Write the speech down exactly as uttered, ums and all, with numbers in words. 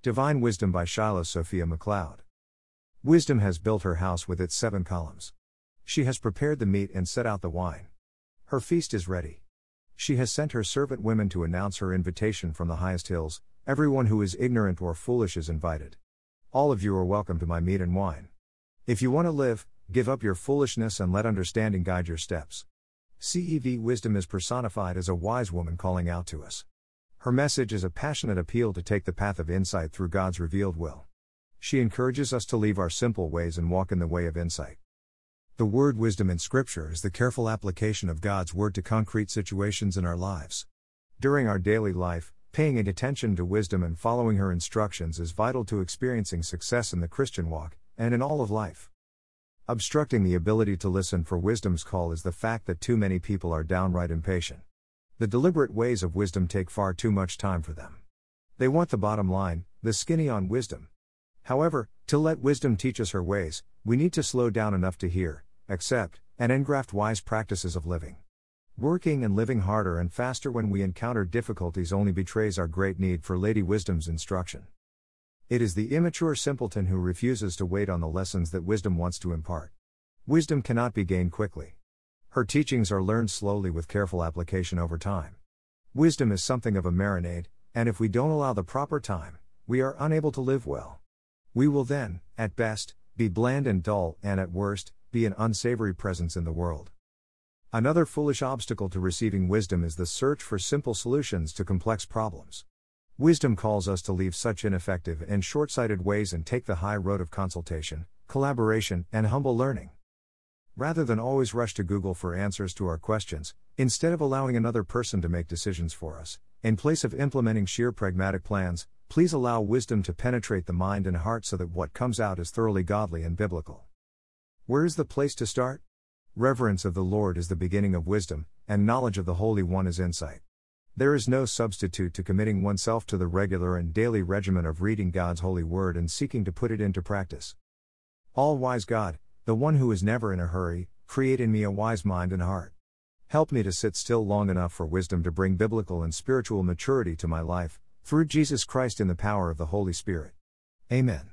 Divine Wisdom by Shiloh Sophia MacLeod. Wisdom has built her house with its seven columns. She has prepared the meat and set out the wine. Her feast is ready. She has sent her servant women to announce her invitation from the highest hills. Everyone who is ignorant or foolish is invited. All of you are welcome to my meat and wine. If you want to live, give up your foolishness and let understanding guide your steps. C E V Wisdom is personified as a wise woman calling out to us. Her message is a passionate appeal to take the path of insight through God's revealed will. She encourages us to leave our simple ways and walk in the way of insight. The word wisdom in Scripture is the careful application of God's word to concrete situations in our lives. During our daily life, paying attention to wisdom and following her instructions is vital to experiencing success in the Christian walk, and in all of life. Obstructing the ability to listen for wisdom's call is the fact that too many people are downright impatient. The deliberate ways of wisdom take far too much time for them. They want the bottom line, the skinny on wisdom. However, to let wisdom teach us her ways, we need to slow down enough to hear, accept, and engraft wise practices of living. Working and living harder and faster when we encounter difficulties only betrays our great need for Lady Wisdom's instruction. It is the immature simpleton who refuses to wait on the lessons that wisdom wants to impart. Wisdom cannot be gained quickly. Her teachings are learned slowly with careful application over time. Wisdom is something of a marinade, and if we don't allow the proper time, we are unable to live well. We will then, at best, be bland and dull, and at worst, be an unsavory presence in the world. Another foolish obstacle to receiving wisdom is the search for simple solutions to complex problems. Wisdom calls us to leave such ineffective and short-sighted ways and take the high road of consultation, collaboration, and humble learning. Rather than always rush to Google for answers to our questions, instead of allowing another person to make decisions for us, in place of implementing sheer pragmatic plans, please allow wisdom to penetrate the mind and heart so that what comes out is thoroughly godly and biblical. Where is the place to start? Reverence of the Lord is the beginning of wisdom, and knowledge of the Holy One is insight. There is no substitute to committing oneself to the regular and daily regimen of reading God's holy word and seeking to put it into practice. All-wise God, the one who is never in a hurry, create in me a wise mind and heart. Help me to sit still long enough for wisdom to bring biblical and spiritual maturity to my life, through Jesus Christ in the power of the Holy Spirit. Amen.